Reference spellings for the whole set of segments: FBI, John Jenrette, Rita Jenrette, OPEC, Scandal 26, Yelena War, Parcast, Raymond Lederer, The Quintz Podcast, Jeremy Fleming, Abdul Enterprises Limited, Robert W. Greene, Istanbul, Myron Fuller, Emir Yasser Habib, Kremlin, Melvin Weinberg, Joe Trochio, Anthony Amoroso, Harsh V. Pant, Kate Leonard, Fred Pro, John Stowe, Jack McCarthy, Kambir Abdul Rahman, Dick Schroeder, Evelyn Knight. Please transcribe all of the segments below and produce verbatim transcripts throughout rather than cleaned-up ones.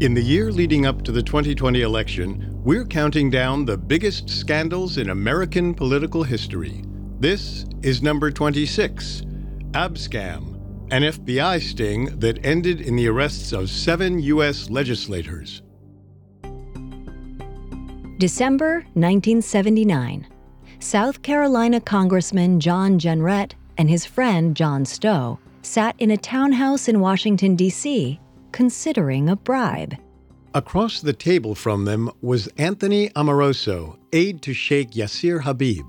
In the year leading up to the twenty twenty election, we're counting down the biggest scandals in American political history. This is number twenty-six, Abscam, an F B I sting that ended in the arrests of seven U S legislators. December nineteen seventy-nine. South Carolina Congressman John Jenrette and his friend John Stowe sat in a townhouse in Washington, D C, considering a bribe. Across the table from them was Anthony Amoroso, aide to Sheikh Yasser Habib.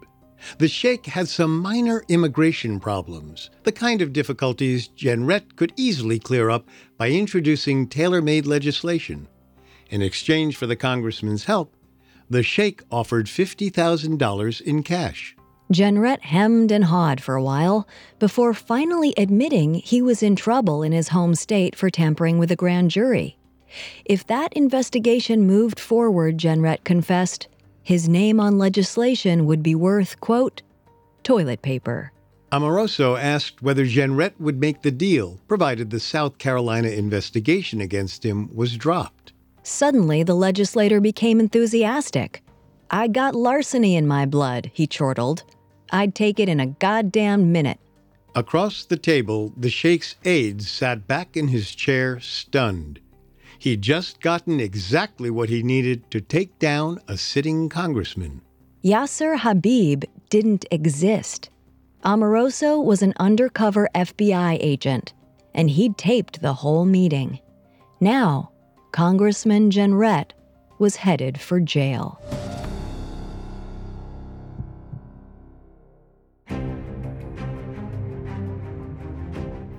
The sheikh had some minor immigration problems, the kind of difficulties Jenrette could easily clear up by introducing tailor-made legislation. In exchange for the congressman's help, the sheikh offered fifty thousand dollars in cash. Jenrette hemmed and hawed for a while before finally admitting he was in trouble in his home state for tampering with a grand jury. If that investigation moved forward, Jenrette confessed, his name on legislation would be worth, quote, toilet paper. Amoroso asked whether Jenrette would make the deal, provided the South Carolina investigation against him was dropped. Suddenly, the legislator became enthusiastic. I got larceny in my blood, he chortled. I'd take it in a goddamn minute. Across the table, the sheikh's aide sat back in his chair, stunned. He'd just gotten exactly what he needed to take down a sitting congressman. Yasser Habib didn't exist. Amoroso was an undercover F B I agent, and he'd taped the whole meeting. Now, Congressman Jenrette was headed for jail.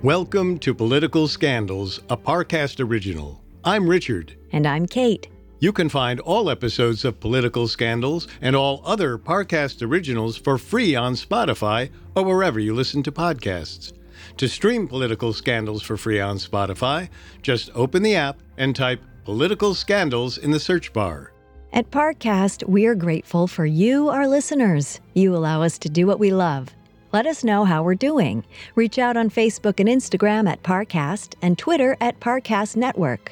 Welcome to Political Scandals, a Parcast original. I'm Richard. And I'm Kate. You can find all episodes of Political Scandals and all other Parcast originals for free on Spotify or wherever you listen to podcasts. To stream Political Scandals for free on Spotify, just open the app and type Political Scandals in the search bar. At Parcast, we're grateful for you, our listeners. You allow us to do what we love. Let us know how we're doing. Reach out on Facebook and Instagram at Parcast and Twitter at Parcast Network.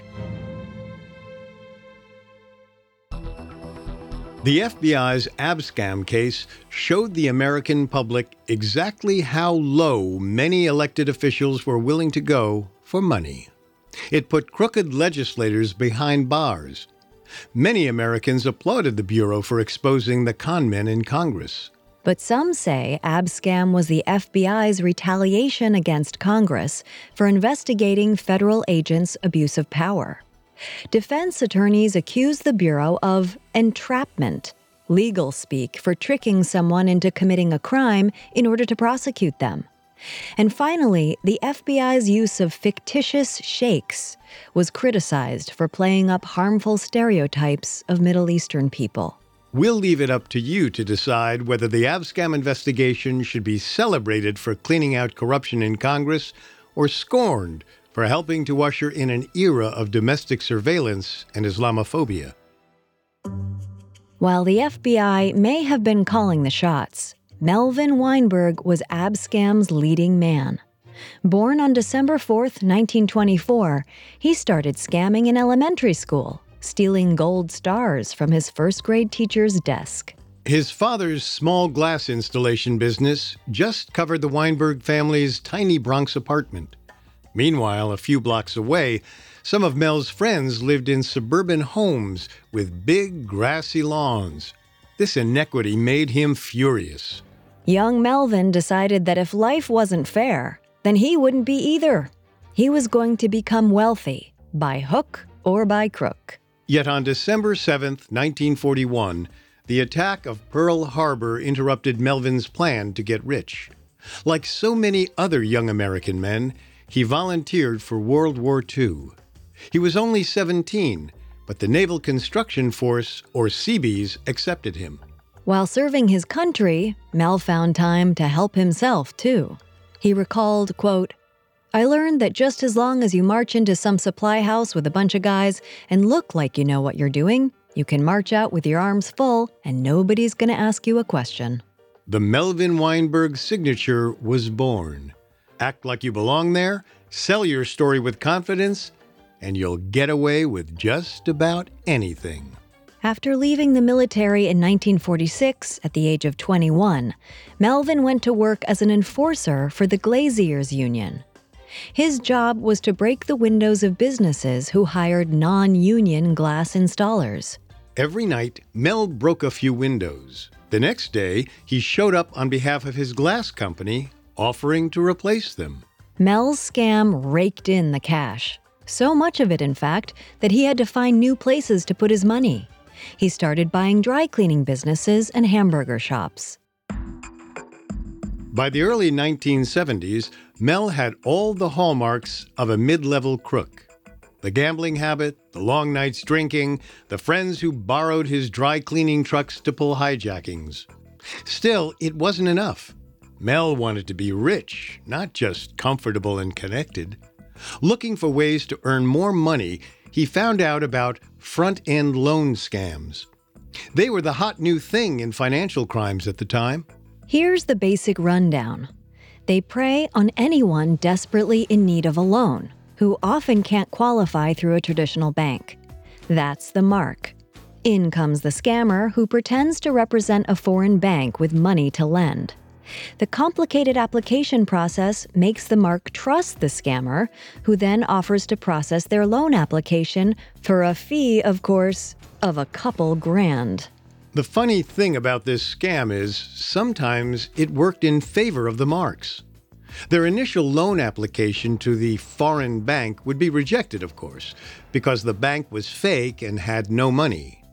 The F B I's Abscam case showed the American public exactly how low many elected officials were willing to go for money. It put crooked legislators behind bars. Many Americans applauded the Bureau for exposing the con men in Congress. But some say Abscam was the F B I's retaliation against Congress for investigating federal agents' abuse of power. Defense attorneys accused the Bureau of entrapment, legal speak for tricking someone into committing a crime in order to prosecute them. And finally, the F B I's use of fictitious sheikhs was criticized for playing up harmful stereotypes of Middle Eastern people. We'll leave it up to you to decide whether the Abscam investigation should be celebrated for cleaning out corruption in Congress or scorned for helping to usher in an era of domestic surveillance and Islamophobia. While the F B I may have been calling the shots, Melvin Weinberg was Abscam's leading man. Born on December fourth, nineteen twenty-four, he started scamming in elementary school, stealing gold stars from his first-grade teacher's desk. His father's small glass installation business just covered the Weinberg family's tiny Bronx apartment. Meanwhile, a few blocks away, some of Mel's friends lived in suburban homes with big, grassy lawns. This inequity made him furious. Young Melvin decided that if life wasn't fair, then he wouldn't be either. He was going to become wealthy, by hook or by crook. Yet on December seventh, nineteen forty-one, the attack of Pearl Harbor interrupted Melvin's plan to get rich. Like so many other young American men, he volunteered for World War Two. He was only seventeen, but the Naval Construction Force, or Seabees, accepted him. While serving his country, Mel found time to help himself, too. He recalled, quote, "I learned that just as long as you march into some supply house with a bunch of guys and look like you know what you're doing, you can march out with your arms full and nobody's going to ask you a question." The Melvin Weinberg signature was born. Act like you belong there, sell your story with confidence, and you'll get away with just about anything. After leaving the military in nineteen forty-six at the age of twenty-one, Melvin went to work as an enforcer for the Glaziers Union. His job was to break the windows of businesses who hired non-union glass installers. Every night, Mel broke a few windows. The next day, he showed up on behalf of his glass company, offering to replace them. Mel's scam raked in the cash. So much of it, in fact, that he had to find new places to put his money. He started buying dry cleaning businesses and hamburger shops. By the early nineteen seventies, Mel had all the hallmarks of a mid-level crook. The gambling habit, the long nights drinking, the friends who borrowed his dry cleaning trucks to pull hijackings. Still, it wasn't enough. Mel wanted to be rich, not just comfortable and connected. Looking for ways to earn more money, he found out about front-end loan scams. They were the hot new thing in financial crimes at the time. Here's the basic rundown. They prey on anyone desperately in need of a loan, who often can't qualify through a traditional bank. That's the mark. In comes the scammer who pretends to represent a foreign bank with money to lend. The complicated application process makes the mark trust the scammer, who then offers to process their loan application for a fee, of course, of a couple grand. The funny thing about this scam is sometimes it worked in favor of the marks. Their initial loan application to the foreign bank would be rejected, of course, because the bank was fake and had no money.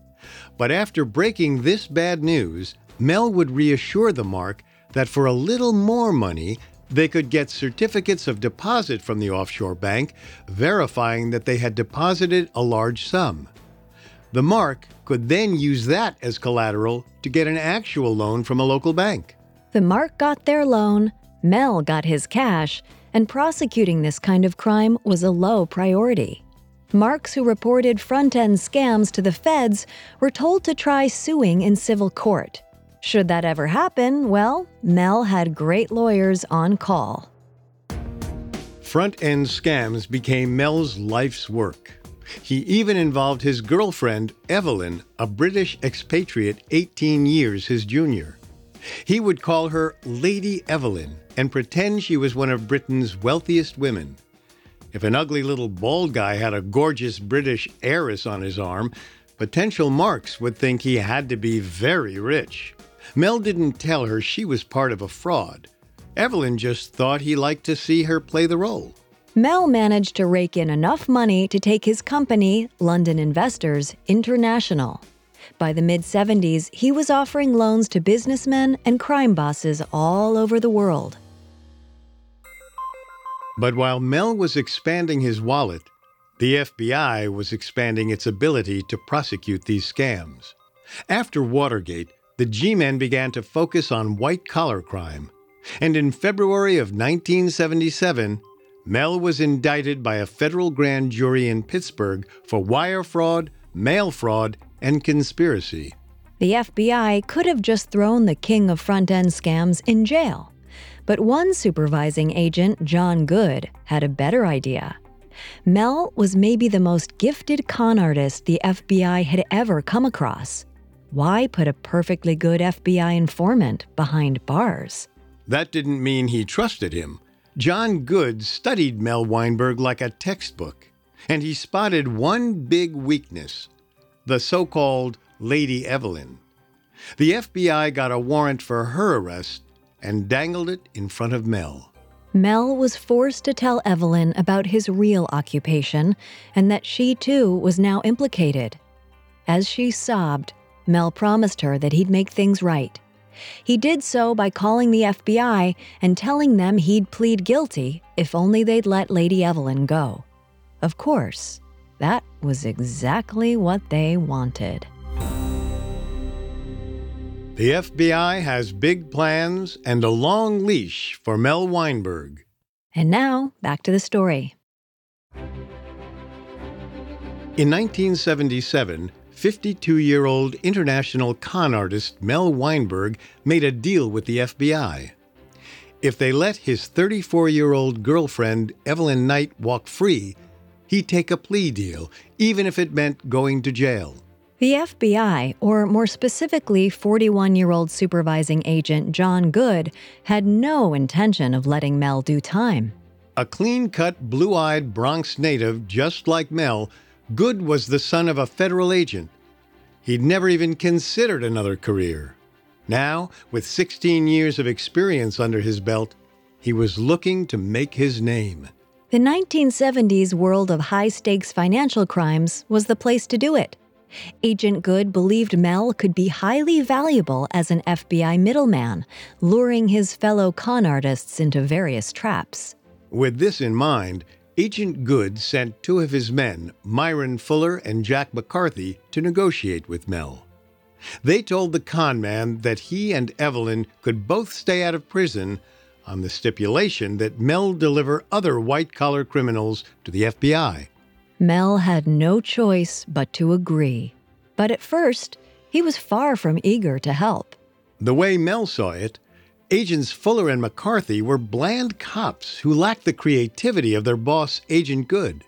But after breaking this bad news, Mel would reassure the mark that for a little more money, they could get certificates of deposit from the offshore bank, verifying that they had deposited a large sum. The mark could then use that as collateral to get an actual loan from a local bank. The mark got their loan, Mel got his cash, and prosecuting this kind of crime was a low priority. Marks who reported front-end scams to the feds were told to try suing in civil court. Should that ever happen, well, Mel had great lawyers on call. Front-end scams became Mel's life's work. He even involved his girlfriend, Evelyn, a British expatriate eighteen years his junior. He would call her Lady Evelyn and pretend she was one of Britain's wealthiest women. If an ugly little bald guy had a gorgeous British heiress on his arm, potential marks would think he had to be very rich. Mel didn't tell her she was part of a fraud. Evelyn just thought he liked to see her play the role. Mel managed to rake in enough money to take his company, London Investors International. By the mid-seventies, he was offering loans to businessmen and crime bosses all over the world. But while Mel was expanding his wallet, the F B I was expanding its ability to prosecute these scams. After Watergate, the G-men began to focus on white-collar crime. And in February of nineteen seventy-seven, Mel was indicted by a federal grand jury in Pittsburgh for wire fraud, mail fraud, and conspiracy. The F B I could have just thrown the king of front-end scams in jail. But one supervising agent, John Good, had a better idea. Mel was maybe the most gifted con artist the F B I had ever come across. Why put a perfectly good F B I informant behind bars? That didn't mean he trusted him. John Good studied Mel Weinberg like a textbook, and he spotted one big weakness, the so-called Lady Evelyn. The F B I got a warrant for her arrest and dangled it in front of Mel. Mel was forced to tell Evelyn about his real occupation and that she, too, was now implicated. As she sobbed, Mel promised her that he'd make things right. He did so by calling the F B I and telling them he'd plead guilty if only they'd let Lady Evelyn go. Of course, That was exactly what they wanted. The F B I has big plans and a long leash for Mel Weinberg. And now, back to the story. In nineteen seventy-seven, fifty-two-year-old international con artist Mel Weinberg made a deal with the F B I. If they let his thirty-four-year-old girlfriend Evelyn Knight walk free, he'd take a plea deal, even if it meant going to jail. The F B I, or more specifically forty-one-year-old supervising agent John Good, had no intention of letting Mel do time. A clean-cut, blue-eyed Bronx native just like Mel, Good was the son of a federal agent. He'd never even considered another career. Now, with sixteen years of experience under his belt, he was looking to make his name. The nineteen seventies world of high-stakes financial crimes was the place to do it. Agent Good believed Mel could be highly valuable as an F B I middleman, luring his fellow con artists into various traps. With this in mind, Agent Good sent two of his men, Myron Fuller and Jack McCarthy, to negotiate with Mel. They told the con man that he and Evelyn could both stay out of prison on the stipulation that Mel deliver other white-collar criminals to the F B I. Mel had no choice but to agree. But at first, he was far from eager to help. The way Mel saw it, agents Fuller and McCarthy were bland cops who lacked the creativity of their boss, Agent Good.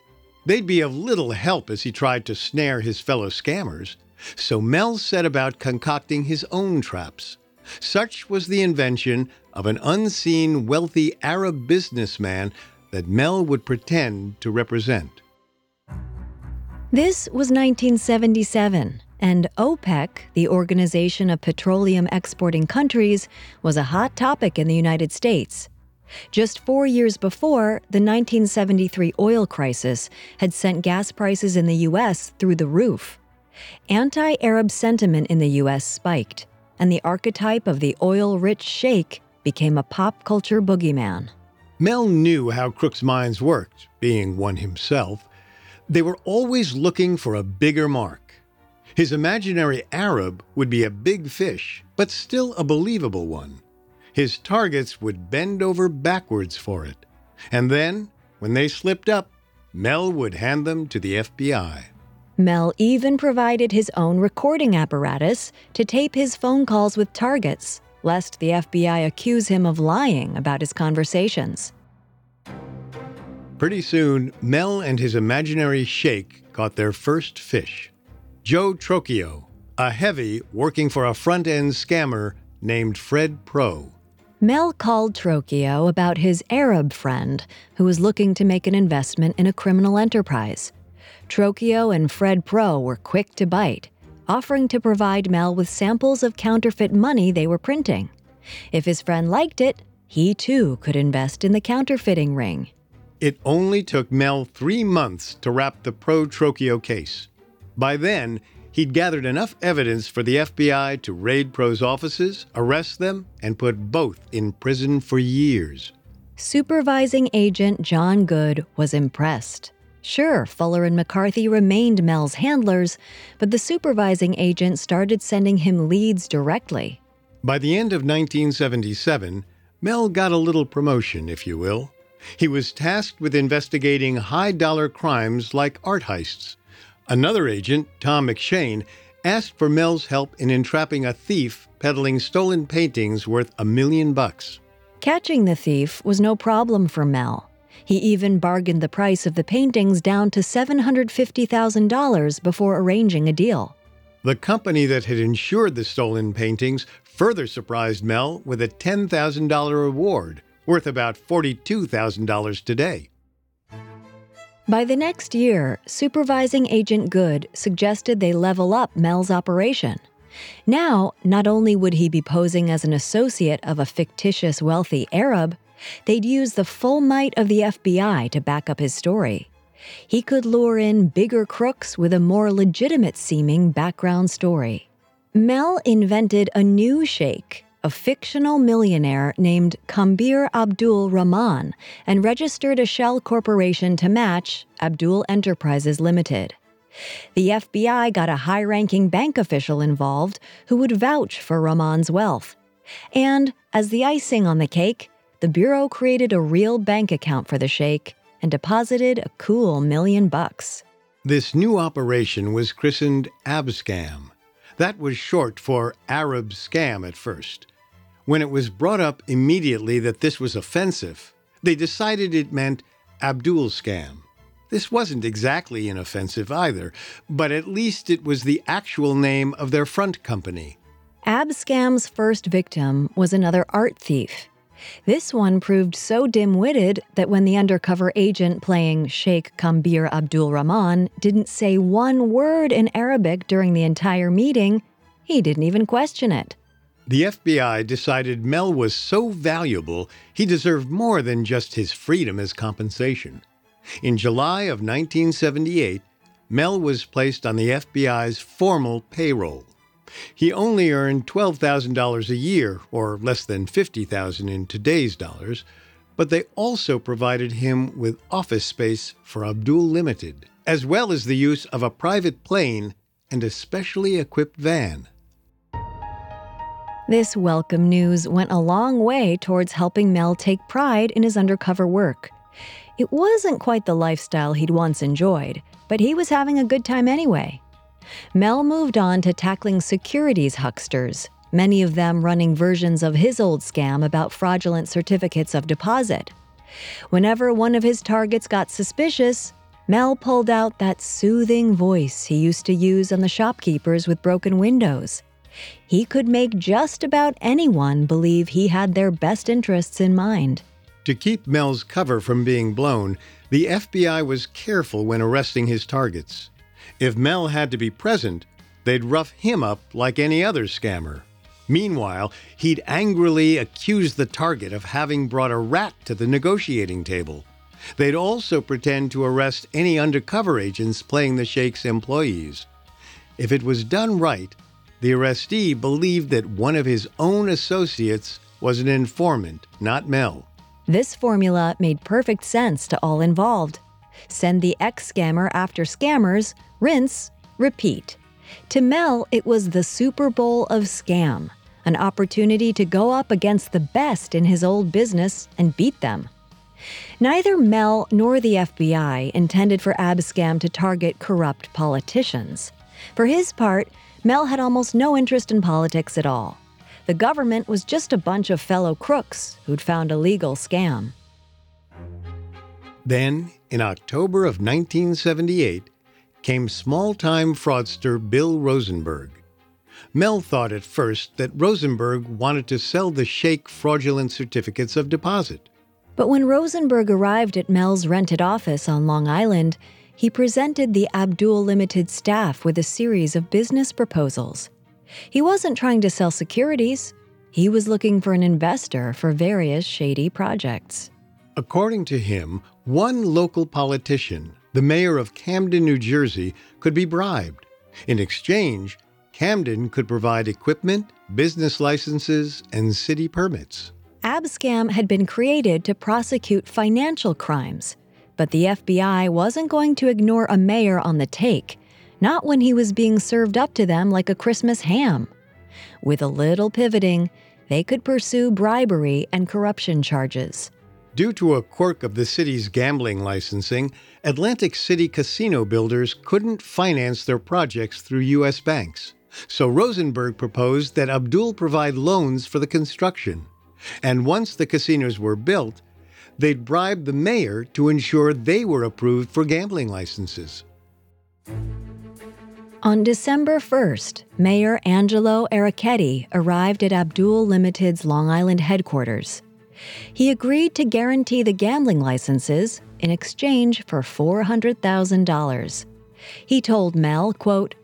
They'd be of little help as he tried to snare his fellow scammers. So Mel set about concocting his own traps. Such was the invention of an unseen, wealthy Arab businessman that Mel would pretend to represent. This was nineteen seventy-seven, and OPEC, the Organization of Petroleum Exporting Countries, was a hot topic in the United States. Just four years before, the nineteen seventy-three oil crisis had sent gas prices in the U S through the roof. Anti-Arab sentiment in the U S spiked, and the archetype of the oil-rich sheikh became a pop culture boogeyman. Mel knew how crooks' minds worked, being one himself. They were always looking for a bigger mark. His imaginary Arab would be a big fish, but still a believable one. His targets would bend over backwards for it. And then, when they slipped up, Mel would hand them to the F B I. Mel even provided his own recording apparatus to tape his phone calls with targets, lest the F B I accuse him of lying about his conversations. Pretty soon, Mel and his imaginary sheikh caught their first fish. Joe Trochio, a heavy working for a front-end scammer named Fred Pro. Mel called Trochio about his Arab friend who was looking to make an investment in a criminal enterprise. Trochio and Fred Pro were quick to bite, offering to provide Mel with samples of counterfeit money they were printing. If his friend liked it, he too could invest in the counterfeiting ring. It only took Mel three months to wrap the Pro-Trochio case. By then, he'd gathered enough evidence for the F B I to raid Pro's offices, arrest them, and put both in prison for years. Supervising agent John Good was impressed. Sure, Fuller and McCarthy remained Mel's handlers, but the supervising agent started sending him leads directly. By the end of nineteen seventy-seven, Mel got a little promotion, if you will. He was tasked with investigating high-dollar crimes like art heists. Another agent, Tom McShane, asked for Mel's help in entrapping a thief peddling stolen paintings worth a million bucks. Catching the thief was no problem for Mel. He even bargained the price of the paintings down to seven hundred fifty thousand dollars before arranging a deal. The company that had insured the stolen paintings further surprised Mel with a ten thousand dollars reward, worth about forty-two thousand dollars today. By the next year, Supervising Agent Good suggested they level up Mel's operation. Now, not only would he be posing as an associate of a fictitious wealthy Arab, they'd use the full might of the F B I to back up his story. He could lure in bigger crooks with a more legitimate-seeming background story. Mel invented a new sheikh, a fictional millionaire named Kambir Abdul Rahman and registered a shell corporation to match Abdul Enterprises Limited. The F B I got a high-ranking bank official involved who would vouch for Rahman's wealth. And, as the icing on the cake, the Bureau created a real bank account for the sheikh and deposited a cool million bucks. This new operation was christened Abscam. That was short for Arab scam at first. When it was brought up immediately that this was offensive, they decided it meant Abdul scam. This wasn't exactly inoffensive either, but at least it was the actual name of their front company. Abscam's first victim was another art thief. This one proved so dim-witted that when the undercover agent playing Sheikh Kambir Abdul Rahman didn't say one word in Arabic during the entire meeting, he didn't even question it. The F B I decided Mel was so valuable, he deserved more than just his freedom as compensation. In July of nineteen seventy-eight, Mel was placed on the F B I's formal payroll. He only earned twelve thousand dollars a year, or less than fifty thousand dollars in today's dollars, but they also provided him with office space for Abdul Limited, as well as the use of a private plane and a specially equipped van. This welcome news went a long way towards helping Mel take pride in his undercover work. It wasn't quite the lifestyle he'd once enjoyed, but he was having a good time anyway. Mel moved on to tackling securities hucksters, many of them running versions of his old scam about fraudulent certificates of deposit. Whenever one of his targets got suspicious, Mel pulled out that soothing voice he used to use on the shopkeepers with broken windows. He could make just about anyone believe he had their best interests in mind. To keep Mel's cover from being blown, the F B I was careful when arresting his targets. If Mel had to be present, they'd rough him up like any other scammer. Meanwhile, he'd angrily accuse the target of having brought a rat to the negotiating table. They'd also pretend to arrest any undercover agents playing the sheikh's employees. If it was done right, the arrestee believed that one of his own associates was an informant, not Mel. This formula made perfect sense to all involved. Send the ex-scammer after scammers, rinse, repeat. To Mel, it was the Super Bowl of scam, an opportunity to go up against the best in his old business and beat them. Neither Mel nor the F B I intended for Abscam to target corrupt politicians. For his part, Mel had almost no interest in politics at all. The government was just a bunch of fellow crooks who'd found a legal scam. Then, in October of nineteen seventy-eight, came small-time fraudster Bill Rosenberg. Mel thought at first that Rosenberg wanted to sell the sheikh fraudulent certificates of deposit. But when Rosenberg arrived at Mel's rented office on Long Island, he presented the Abdul Limited staff with a series of business proposals. He wasn't trying to sell securities. He was looking for an investor for various shady projects. According to him, one local politician, the mayor of Camden, New Jersey, could be bribed. In exchange, Camden could provide equipment, business licenses, and city permits. Abscam had been created to prosecute financial crimes, but the F B I wasn't going to ignore a mayor on the take, not when he was being served up to them like a Christmas ham. With a little pivoting, they could pursue bribery and corruption charges. Due to a quirk of the city's gambling licensing, Atlantic City casino builders couldn't finance their projects through U S banks. So Rosenberg proposed that Abdul provide loans for the construction. And once the casinos were built, they'd bribe the mayor to ensure they were approved for gambling licenses. On December first, Mayor Angelo Errichetti arrived at Abdul Limited's Long Island headquarters. He agreed to guarantee the gambling licenses in exchange for four hundred thousand dollars. He told Mel, quote,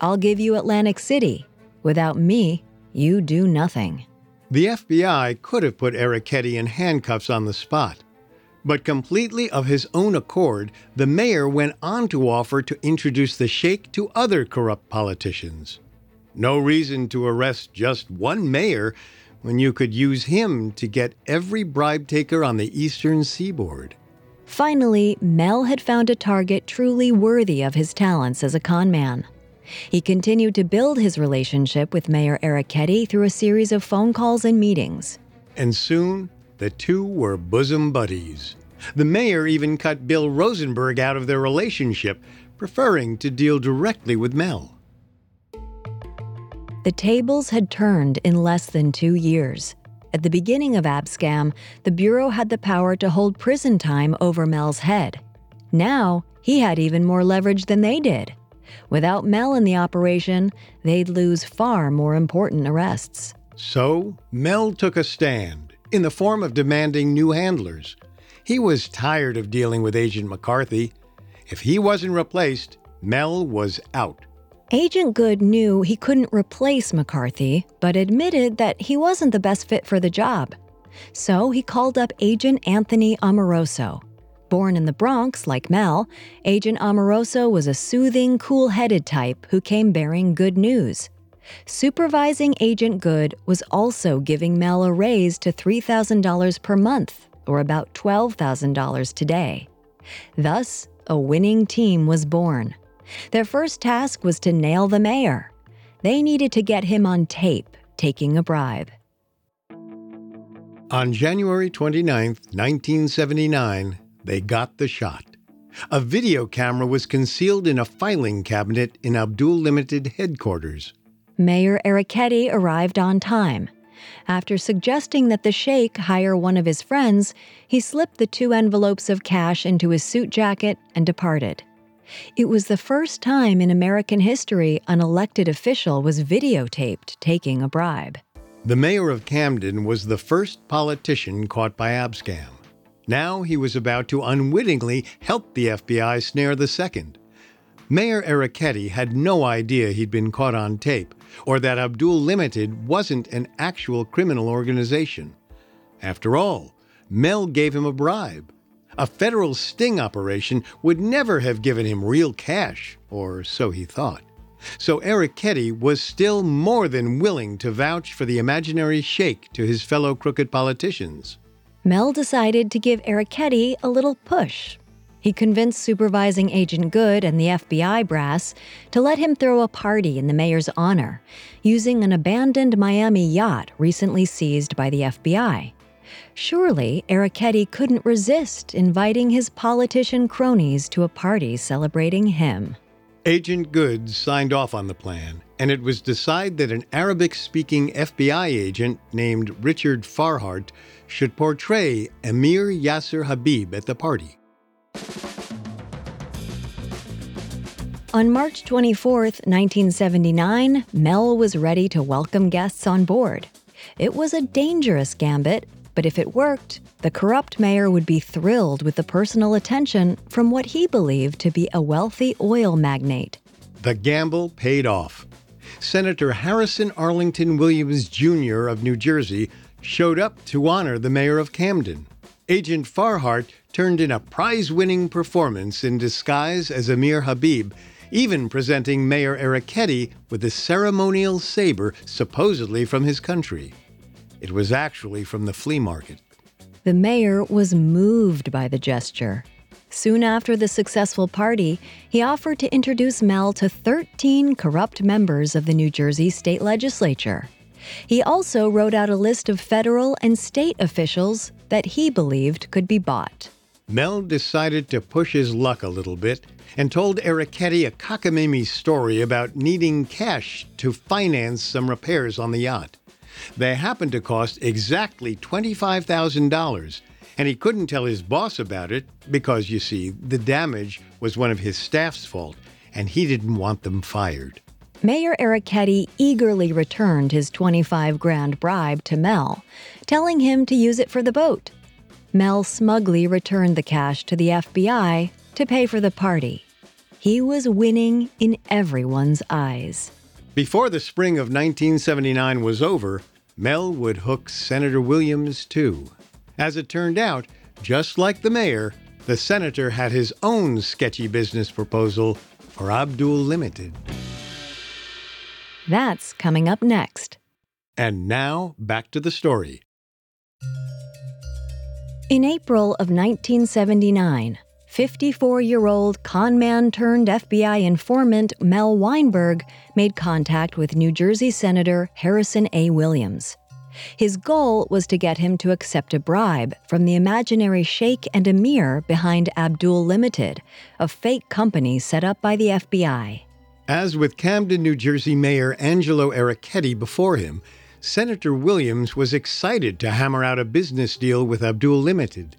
"I'll give you Atlantic City. Without me, you do nothing." The F B I could have put Errichetti in handcuffs on the spot. But completely of his own accord, the mayor went on to offer to introduce the sheikh to other corrupt politicians. No reason to arrest just one mayor when you could use him to get every bribe taker on the eastern seaboard. Finally, Mel had found a target truly worthy of his talents as a con man. He continued to build his relationship with Mayor Errichetti through a series of phone calls and meetings. And soon, the two were bosom buddies. The mayor even cut Bill Rosenberg out of their relationship, preferring to deal directly with Mel. The tables had turned in less than two years. At the beginning of Abscam, the Bureau had the power to hold prison time over Mel's head. Now, he had even more leverage than they did. Without Mel in the operation, they'd lose far more important arrests. So, Mel took a stand, in the form of demanding new handlers. He was tired of dealing with Agent McCarthy. If he wasn't replaced, Mel was out. Agent Good knew he couldn't replace McCarthy, but admitted that he wasn't the best fit for the job. So he called up Agent Anthony Amoroso. Born in the Bronx, like Mel, Agent Amoroso was a soothing, cool-headed type who came bearing good news. Supervising Agent Good was also giving Mel a raise to three thousand dollars per month, or about twelve thousand dollars today. Thus, a winning team was born. Their first task was to nail the mayor. They needed to get him on tape, taking a bribe. On January twenty-ninth, nineteen seventy-nine, they got the shot. A video camera was concealed in a filing cabinet in Abdul Limited headquarters. Mayor Errichetti arrived on time. After suggesting that the sheikh hire one of his friends, he slipped the two envelopes of cash into his suit jacket and departed. It was the first time in American history an elected official was videotaped taking a bribe. The mayor of Camden was the first politician caught by Abscam. Now he was about to unwittingly help the F B I snare the second. Mayor Errichetti had no idea he'd been caught on tape, or that Abdul Limited wasn't an actual criminal organization. After all, Mel gave him a bribe. A federal sting operation would never have given him real cash, or so he thought. So Errichetti was still more than willing to vouch for the imaginary sheikh to his fellow crooked politicians. Mel decided to give Errichetti a little push. He convinced Supervising Agent Good and the F B I brass to let him throw a party in the mayor's honor, using an abandoned Miami yacht recently seized by the F B I. Surely, Errichetti couldn't resist inviting his politician cronies to a party celebrating him. Agent Good signed off on the plan, and it was decided that an Arabic-speaking F B I agent named Richard Farhart should portray Emir Yasser Habib at the party. On March twenty-fourth, nineteen seventy-nine, Mel was ready to welcome guests on board. It was a dangerous gambit, but if it worked, the corrupt mayor would be thrilled with the personal attention from what he believed to be a wealthy oil magnate. The gamble paid off. Senator Harrison Arlington Williams Junior of New Jersey showed up to honor the mayor of Camden. Agent Farhart turned in a prize-winning performance in disguise as Emir Habib, even presenting Mayor Errichetti with a ceremonial saber supposedly from his country. It was actually from the flea market. The mayor was moved by the gesture. Soon after the successful party, he offered to introduce Mel to thirteen corrupt members of the New Jersey state legislature. He also wrote out a list of federal and state officials that he believed could be bought. Mel decided to push his luck a little bit and told Errichetti a cockamamie story about needing cash to finance some repairs on the yacht. They happened to cost exactly twenty-five thousand dollars, and he couldn't tell his boss about it because, you see, the damage was one of his staff's fault, and he didn't want them fired. Mayor Errichetti eagerly returned his twenty-five grand bribe to Mel, telling him to use it for the boat. Mel smugly returned the cash to the F B I to pay for the party. He was winning in everyone's eyes. Before the spring of nineteen seventy-nine was over, Mel would hook Senator Williams, too. As it turned out, just like the mayor, the senator had his own sketchy business proposal for Abdul Limited. That's coming up next. And now, back to the story. In April of nineteen seventy-nine, fifty-four-year-old conman-turned-F B I informant Mel Weinberg made contact with New Jersey Senator Harrison A. Williams. His goal was to get him to accept a bribe from the imaginary sheikh and emir behind Abdul Limited, a fake company set up by the F B I. As with Camden, New Jersey Mayor Angelo Errichetti before him, Senator Williams was excited to hammer out a business deal with Abdul Limited.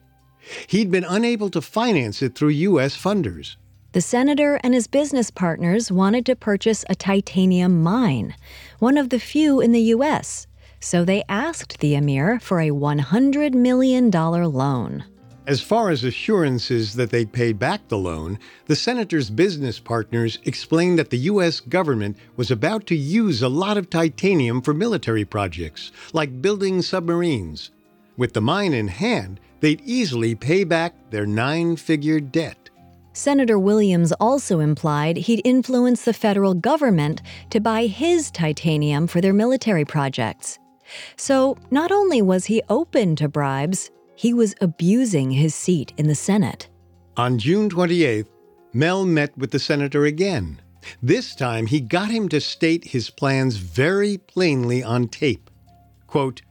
He'd been unable to finance it through U S funders. The senator and his business partners wanted to purchase a titanium mine, one of the few in the U S, so they asked the emir for a one hundred million dollars loan. As far as assurances that they'd pay back the loan, the senator's business partners explained that the U S government was about to use a lot of titanium for military projects, like building submarines. With the mine in hand, they'd easily pay back their nine-figure debt. Senator Williams also implied he'd influence the federal government to buy his titanium for their military projects. So not only was he open to bribes, he was abusing his seat in the Senate. On June twenty-eighth, Mel met with the senator again. This time, he got him to state his plans very plainly on tape. Quote,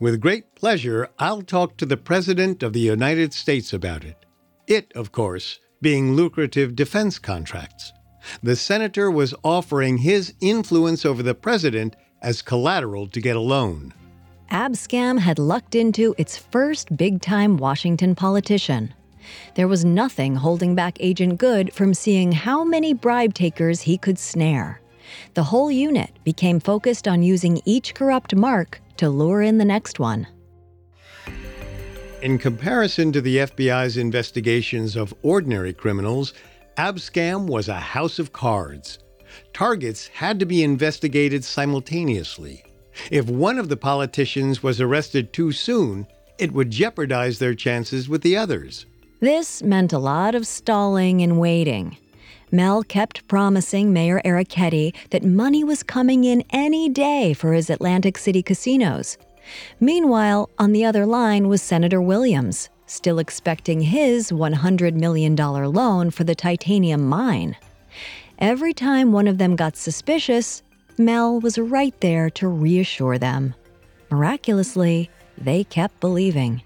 "With great pleasure, I'll talk to the President of the United States about it." It, of course, being lucrative defense contracts. The senator was offering his influence over the president as collateral to get a loan. Abscam had lucked into its first big-time Washington politician. There was nothing holding back Agent Good from seeing how many bribe takers he could snare. The whole unit became focused on using each corrupt mark to lure in the next one. In comparison to the F B I's investigations of ordinary criminals, Abscam was a house of cards. Targets had to be investigated simultaneously. If one of the politicians was arrested too soon, it would jeopardize their chances with the others. This meant a lot of stalling and waiting. Mel kept promising Mayor Errichetti that money was coming in any day for his Atlantic City casinos. Meanwhile, on the other line was Senator Williams, still expecting his one hundred million dollars loan for the titanium mine. Every time one of them got suspicious, Mel was right there to reassure them. Miraculously, they kept believing.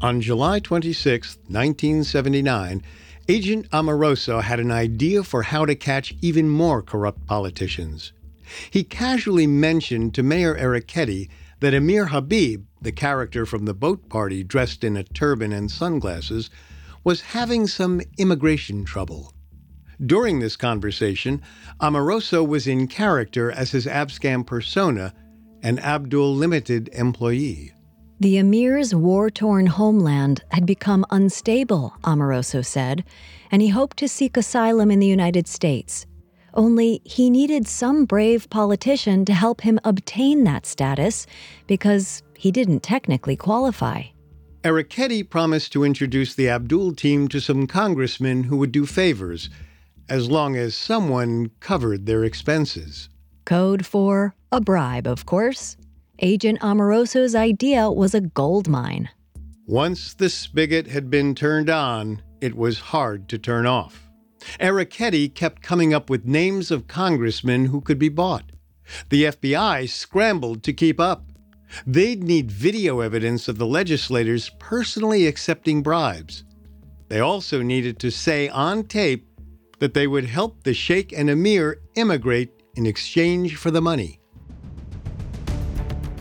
On July twenty-sixth, nineteen seventy-nine, Agent Amoroso had an idea for how to catch even more corrupt politicians. He casually mentioned to Mayor Errichetti that Emir Habib, the character from the boat party dressed in a turban and sunglasses, was having some immigration trouble. During this conversation, Amoroso was in character as his Abscam persona, an Abdul Limited employee. The emir's war-torn homeland had become unstable, Amoroso said, and he hoped to seek asylum in the United States. Only he needed some brave politician to help him obtain that status because he didn't technically qualify. Errichetti promised to introduce the Abdul team to some congressmen who would do favors, as long as someone covered their expenses. Code for a bribe, of course. Agent Amoroso's idea was a gold mine. Once the spigot had been turned on, it was hard to turn off. Errichetti kept coming up with names of congressmen who could be bought. The F B I scrambled to keep up. They'd need video evidence of the legislators personally accepting bribes. They also needed to say on tape that they would help the sheikh and emir immigrate in exchange for the money.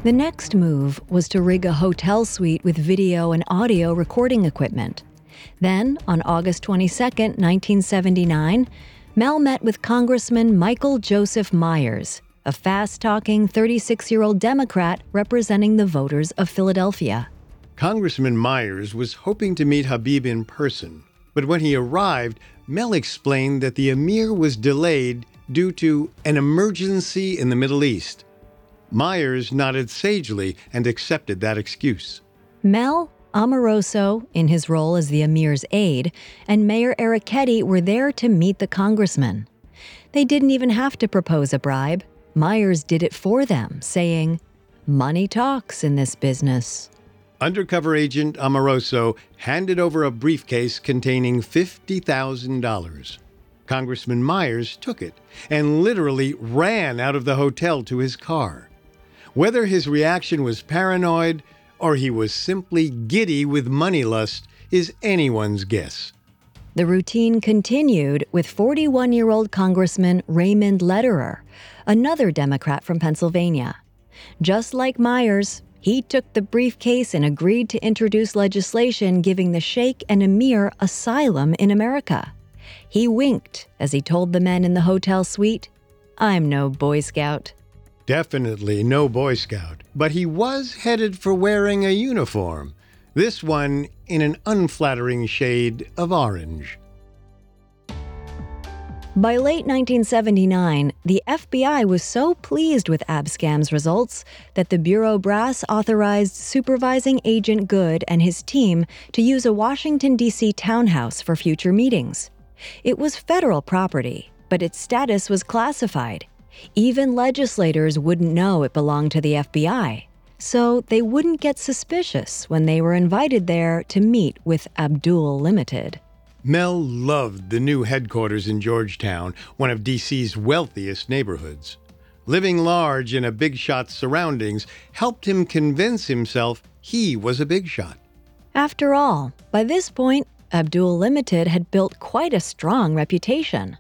The next move was to rig a hotel suite with video and audio recording equipment. Then, on August twenty-second, nineteen seventy-nine, Mel met with Congressman Michael Joseph Myers, a fast-talking thirty-six-year-old Democrat representing the voters of Philadelphia. Congressman Myers was hoping to meet Habib in person, but when he arrived, Mel explained that the emir was delayed due to an emergency in the Middle East. Myers nodded sagely and accepted that excuse. Mel, Amoroso, in his role as the emir's aide, and Mayor Errichetti were there to meet the congressman. They didn't even have to propose a bribe. Myers did it for them, saying, "Money talks in this business." Undercover agent Amoroso handed over a briefcase containing fifty thousand dollars. Congressman Myers took it and literally ran out of the hotel to his car. Whether his reaction was paranoid or he was simply giddy with money lust is anyone's guess. The routine continued with forty-one-year-old Congressman Raymond Lederer, another Democrat from Pennsylvania. Just like Myers, he took the briefcase and agreed to introduce legislation giving the Sheikh and Emir asylum in America. He winked as he told the men in the hotel suite, "I'm no Boy Scout." Definitely no Boy Scout, but he was headed for wearing a uniform, this one in an unflattering shade of orange. By late nineteen seventy-nine, the F B I was so pleased with Abscam's results that the Bureau brass authorized Supervising Agent Good and his team to use a Washington, D C townhouse for future meetings. It was federal property, but its status was classified. Even legislators wouldn't know it belonged to the F B I, so they wouldn't get suspicious when they were invited there to meet with Abdul Limited. Mel loved the new headquarters in Georgetown, one of D C's wealthiest neighborhoods. Living large in a big shot's surroundings helped him convince himself he was a big shot. After all, by this point, Abdul Limited had built quite a strong reputation.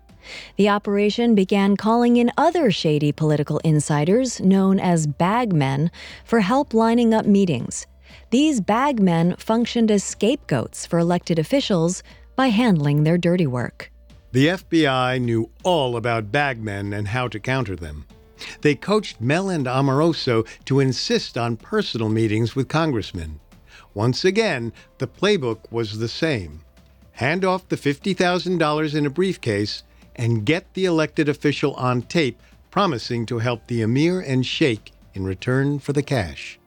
The operation began calling in other shady political insiders, known as bagmen, for help lining up meetings. These bagmen functioned as scapegoats for elected officials by handling their dirty work. The F B I knew all about bagmen and how to counter them. They coached Mel and Amoroso to insist on personal meetings with congressmen. Once again, the playbook was the same. Hand off the fifty thousand dollars in a briefcase and get the elected official on tape promising to help the Emir and Sheikh in return for the cash.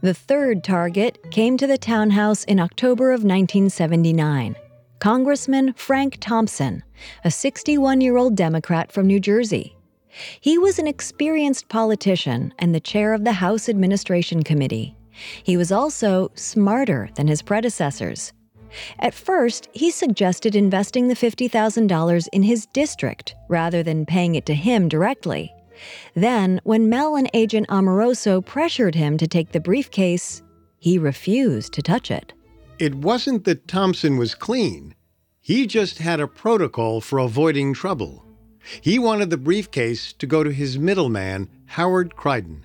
The third target came to the townhouse in October of nineteen seventy-nine, Congressman Frank Thompson, a sixty-one-year-old Democrat from New Jersey. He was an experienced politician and the chair of the House Administration Committee. He was also smarter than his predecessors. At first, he suggested investing the fifty thousand dollars in his district rather than paying it to him directly. Then, when Mel and Agent Amoroso pressured him to take the briefcase, he refused to touch it. It wasn't that Thompson was clean. He just had a protocol for avoiding trouble. He wanted the briefcase to go to his middleman, Howard Criden.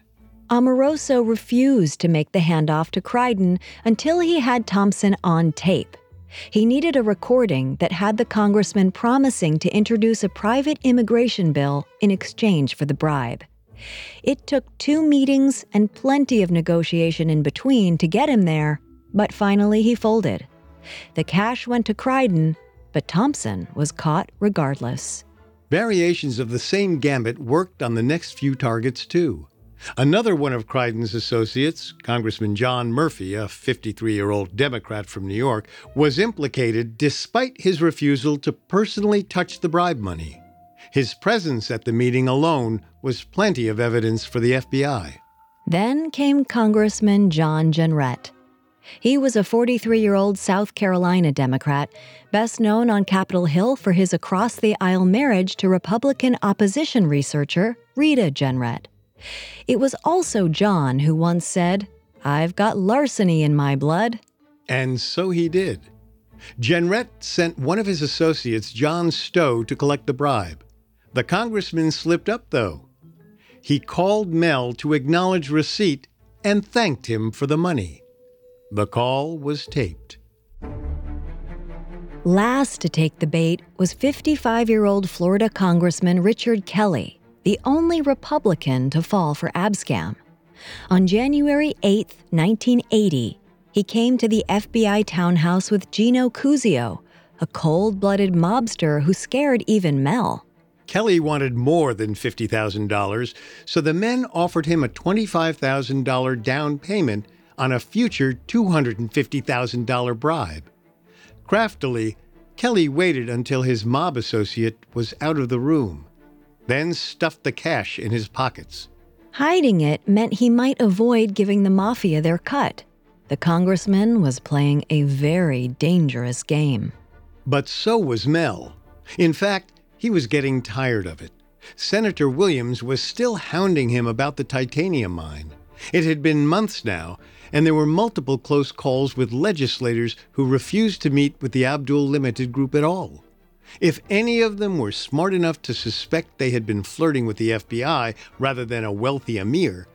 Amoroso refused to make the handoff to Criden until he had Thompson on tape. He needed a recording that had the congressman promising to introduce a private immigration bill in exchange for the bribe. It took two meetings and plenty of negotiation in between to get him there, but finally he folded. The cash went to Criden, but Thompson was caught regardless. Variations of the same gambit worked on the next few targets, too. Another one of Criden's associates, Congressman John Murphy, a fifty-three-year-old Democrat from New York, was implicated despite his refusal to personally touch the bribe money. His presence at the meeting alone was plenty of evidence for the F B I. Then came Congressman John Jenrette. He was a forty-three-year-old South Carolina Democrat, best known on Capitol Hill for his across-the-aisle marriage to Republican opposition researcher Rita Jenrette. It was also John who once said, "I've got larceny in my blood." And so he did. Jenrette sent one of his associates, John Stowe, to collect the bribe. The congressman slipped up, though. He called Mel to acknowledge receipt and thanked him for the money. The call was taped. Last to take the bait was fifty-five-year-old Florida Congressman Richard Kelly, the only Republican to fall for Abscam. On January eighth, nineteen eighty, he came to the F B I townhouse with Gino Cusio, a cold-blooded mobster who scared even Mel. Kelly wanted more than fifty thousand dollars, so the men offered him a twenty-five thousand dollars down payment on a future two hundred fifty thousand dollars bribe. Craftily, Kelly waited until his mob associate was out of the room. then stuffed the cash in his pockets. Hiding it meant he might avoid giving the mafia their cut. The congressman was playing a very dangerous game. But so was Mel. In fact, he was getting tired of it. Senator Williams was still hounding him about the titanium mine. It had been months now, and there were multiple close calls with legislators who refused to meet with the Abdul Limited group at all. If any of them were smart enough to suspect they had been flirting with the F B I rather than a wealthy emir,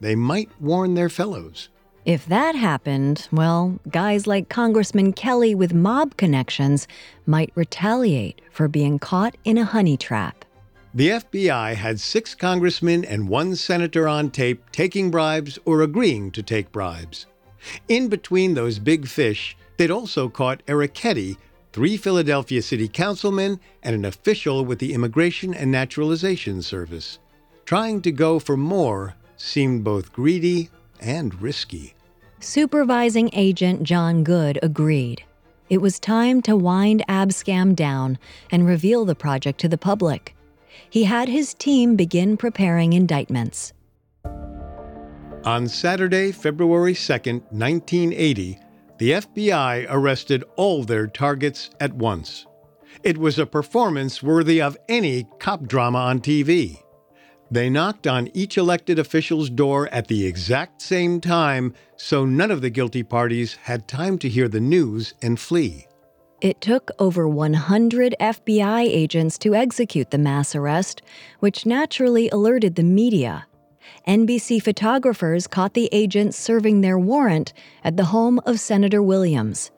they might warn their fellows. If that happened, well, guys like Congressman Kelly with mob connections might retaliate for being caught in a honey trap. The F B I had six congressmen and one senator on tape taking bribes or agreeing to take bribes. In between those big fish, they'd also caught Errichetti, three Philadelphia city councilmen, and an official with the Immigration and Naturalization Service. Trying to go for more seemed both greedy and risky. Supervising Agent John Good agreed. It was time to wind Abscam down and reveal the project to the public. He had his team begin preparing indictments. On Saturday, February second, nineteen eighty, the F B I arrested all their targets at once. It was a performance worthy of any cop drama on T V. They knocked on each elected official's door at the exact same time, so none of the guilty parties had time to hear the news and flee. It took over one hundred F B I agents to execute the mass arrest, which naturally alerted the media. N B C photographers caught the agents serving their warrant at the home of Senator Williams.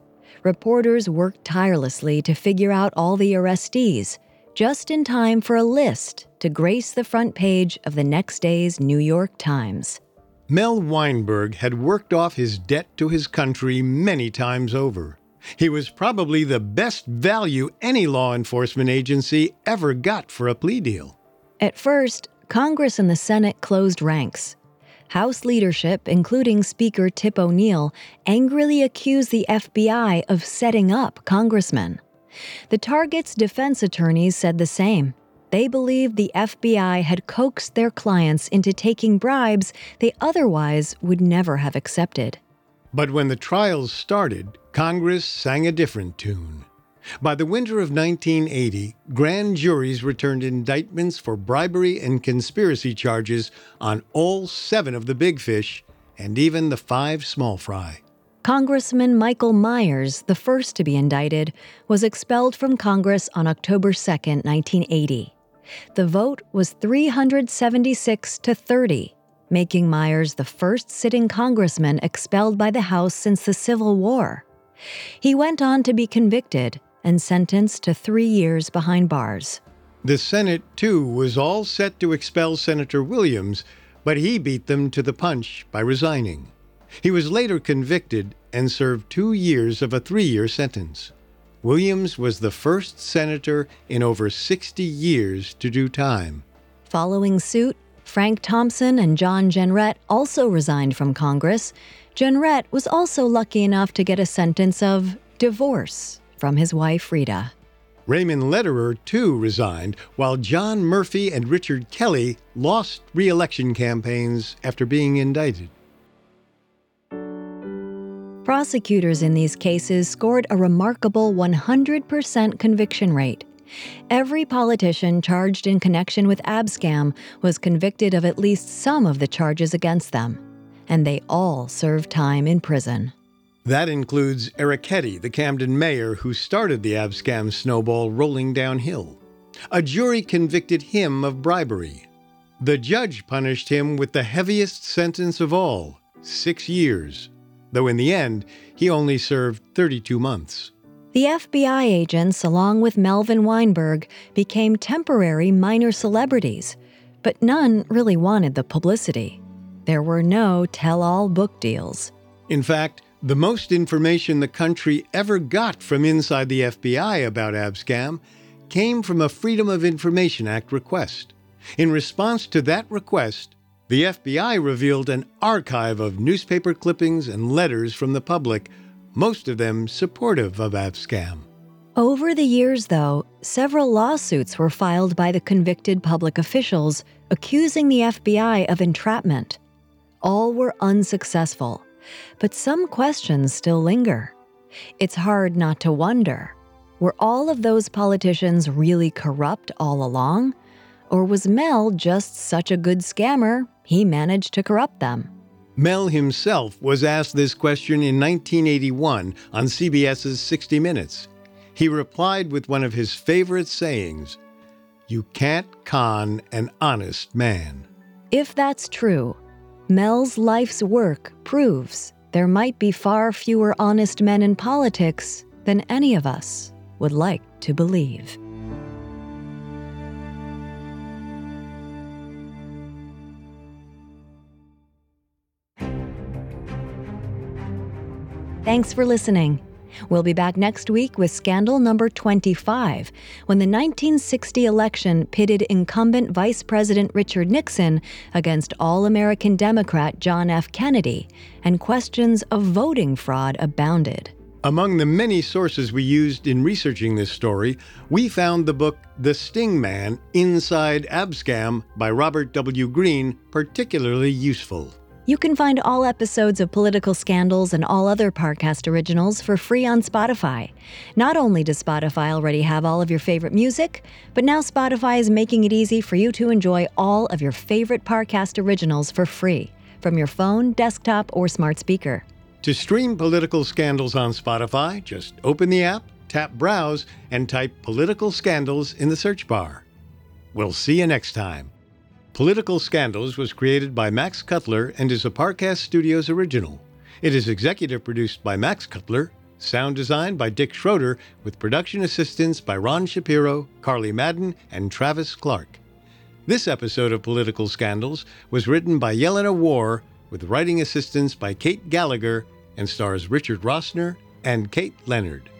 Reporters worked tirelessly to figure out all the arrestees, just in time for a list to grace the front page of the next day's New York Times. Mel Weinberg had worked off his debt to his country many times over. He was probably the best value any law enforcement agency ever got for a plea deal. At first, Congress and the Senate closed ranks. House leadership, including Speaker Tip O'Neill, angrily accused the F B I of setting up congressmen. The target's defense attorneys said the same. They believed the F B I had coaxed their clients into taking bribes they otherwise would never have accepted. But when the trials started, Congress sang a different tune. By the winter of nineteen eighty, grand juries returned indictments for bribery and conspiracy charges on all seven of the big fish and even the five small fry. Congressman Michael Myers, the first to be indicted, was expelled from Congress on October second, nineteen eighty. The vote was three hundred seventy-six to thirty, making Myers the first sitting congressman expelled by the House since the Civil War. He went on to be convicted and sentenced to three years behind bars. The Senate, too, was all set to expel Senator Williams, but he beat them to the punch by resigning. He was later convicted and served two years of a three-year sentence. Williams was the first senator in over sixty years to do time. Following suit, Frank Thompson and John Jenrette also resigned from Congress. Jenrette was also lucky enough to get a sentence of divorce from his wife, Rita. Raymond Lederer, too, resigned, while John Murphy and Richard Kelly lost re-election campaigns after being indicted. Prosecutors in these cases scored a remarkable one hundred percent conviction rate. Every politician charged in connection with Abscam was convicted of at least some of the charges against them, and they all served time in prison. That includes Errichetti, the Camden mayor who started the Abscam snowball rolling downhill. A jury convicted him of bribery. The judge punished him with the heaviest sentence of all, six years, though in the end, he only served thirty-two months. The F B I agents, along with Melvin Weinberg, became temporary minor celebrities, but none really wanted the publicity. There were no tell-all book deals. In fact, the most information the country ever got from inside the F B I about Abscam came from a Freedom of Information Act request. In response to that request, the F B I revealed an archive of newspaper clippings and letters from the public, most of them supportive of Abscam. Over the years, though, several lawsuits were filed by the convicted public officials accusing the F B I of entrapment. All were unsuccessful, but some questions still linger. It's hard not to wonder, were all of those politicians really corrupt all along? Or was Mel just such a good scammer, he managed to corrupt them? Mel himself was asked this question in nineteen eighty-one on C B S's sixty minutes. He replied with one of his favorite sayings, "You can't con an honest man." If that's true, Mel's life's work proves there might be far fewer honest men in politics than any of us would like to believe. Thanks for listening. We'll be back next week with scandal number twenty-five, when the nineteen sixty election pitted incumbent Vice President Richard Nixon against all-American Democrat John F. Kennedy, and questions of voting fraud abounded. Among the many sources we used in researching this story, we found the book The Sting Man: Inside Abscam by Robert W. Greene particularly useful. You can find all episodes of Political Scandals and all other Parcast originals for free on Spotify. Not only does Spotify already have all of your favorite music, but now Spotify is making it easy for you to enjoy all of your favorite Parcast originals for free, from your phone, desktop, or smart speaker. To stream Political Scandals on Spotify, just open the app, tap Browse, and type Political Scandals in the search bar. We'll see you next time. Political Scandals was created by Max Cutler and is a Parcast Studios original. It is executive produced by Max Cutler, sound designed by Dick Schroeder, with production assistance by Ron Shapiro, Carly Madden, and Travis Clark. This episode of Political Scandals was written by Yelena War, with writing assistance by Kate Gallagher, and stars Richard Rossner and Kate Leonard.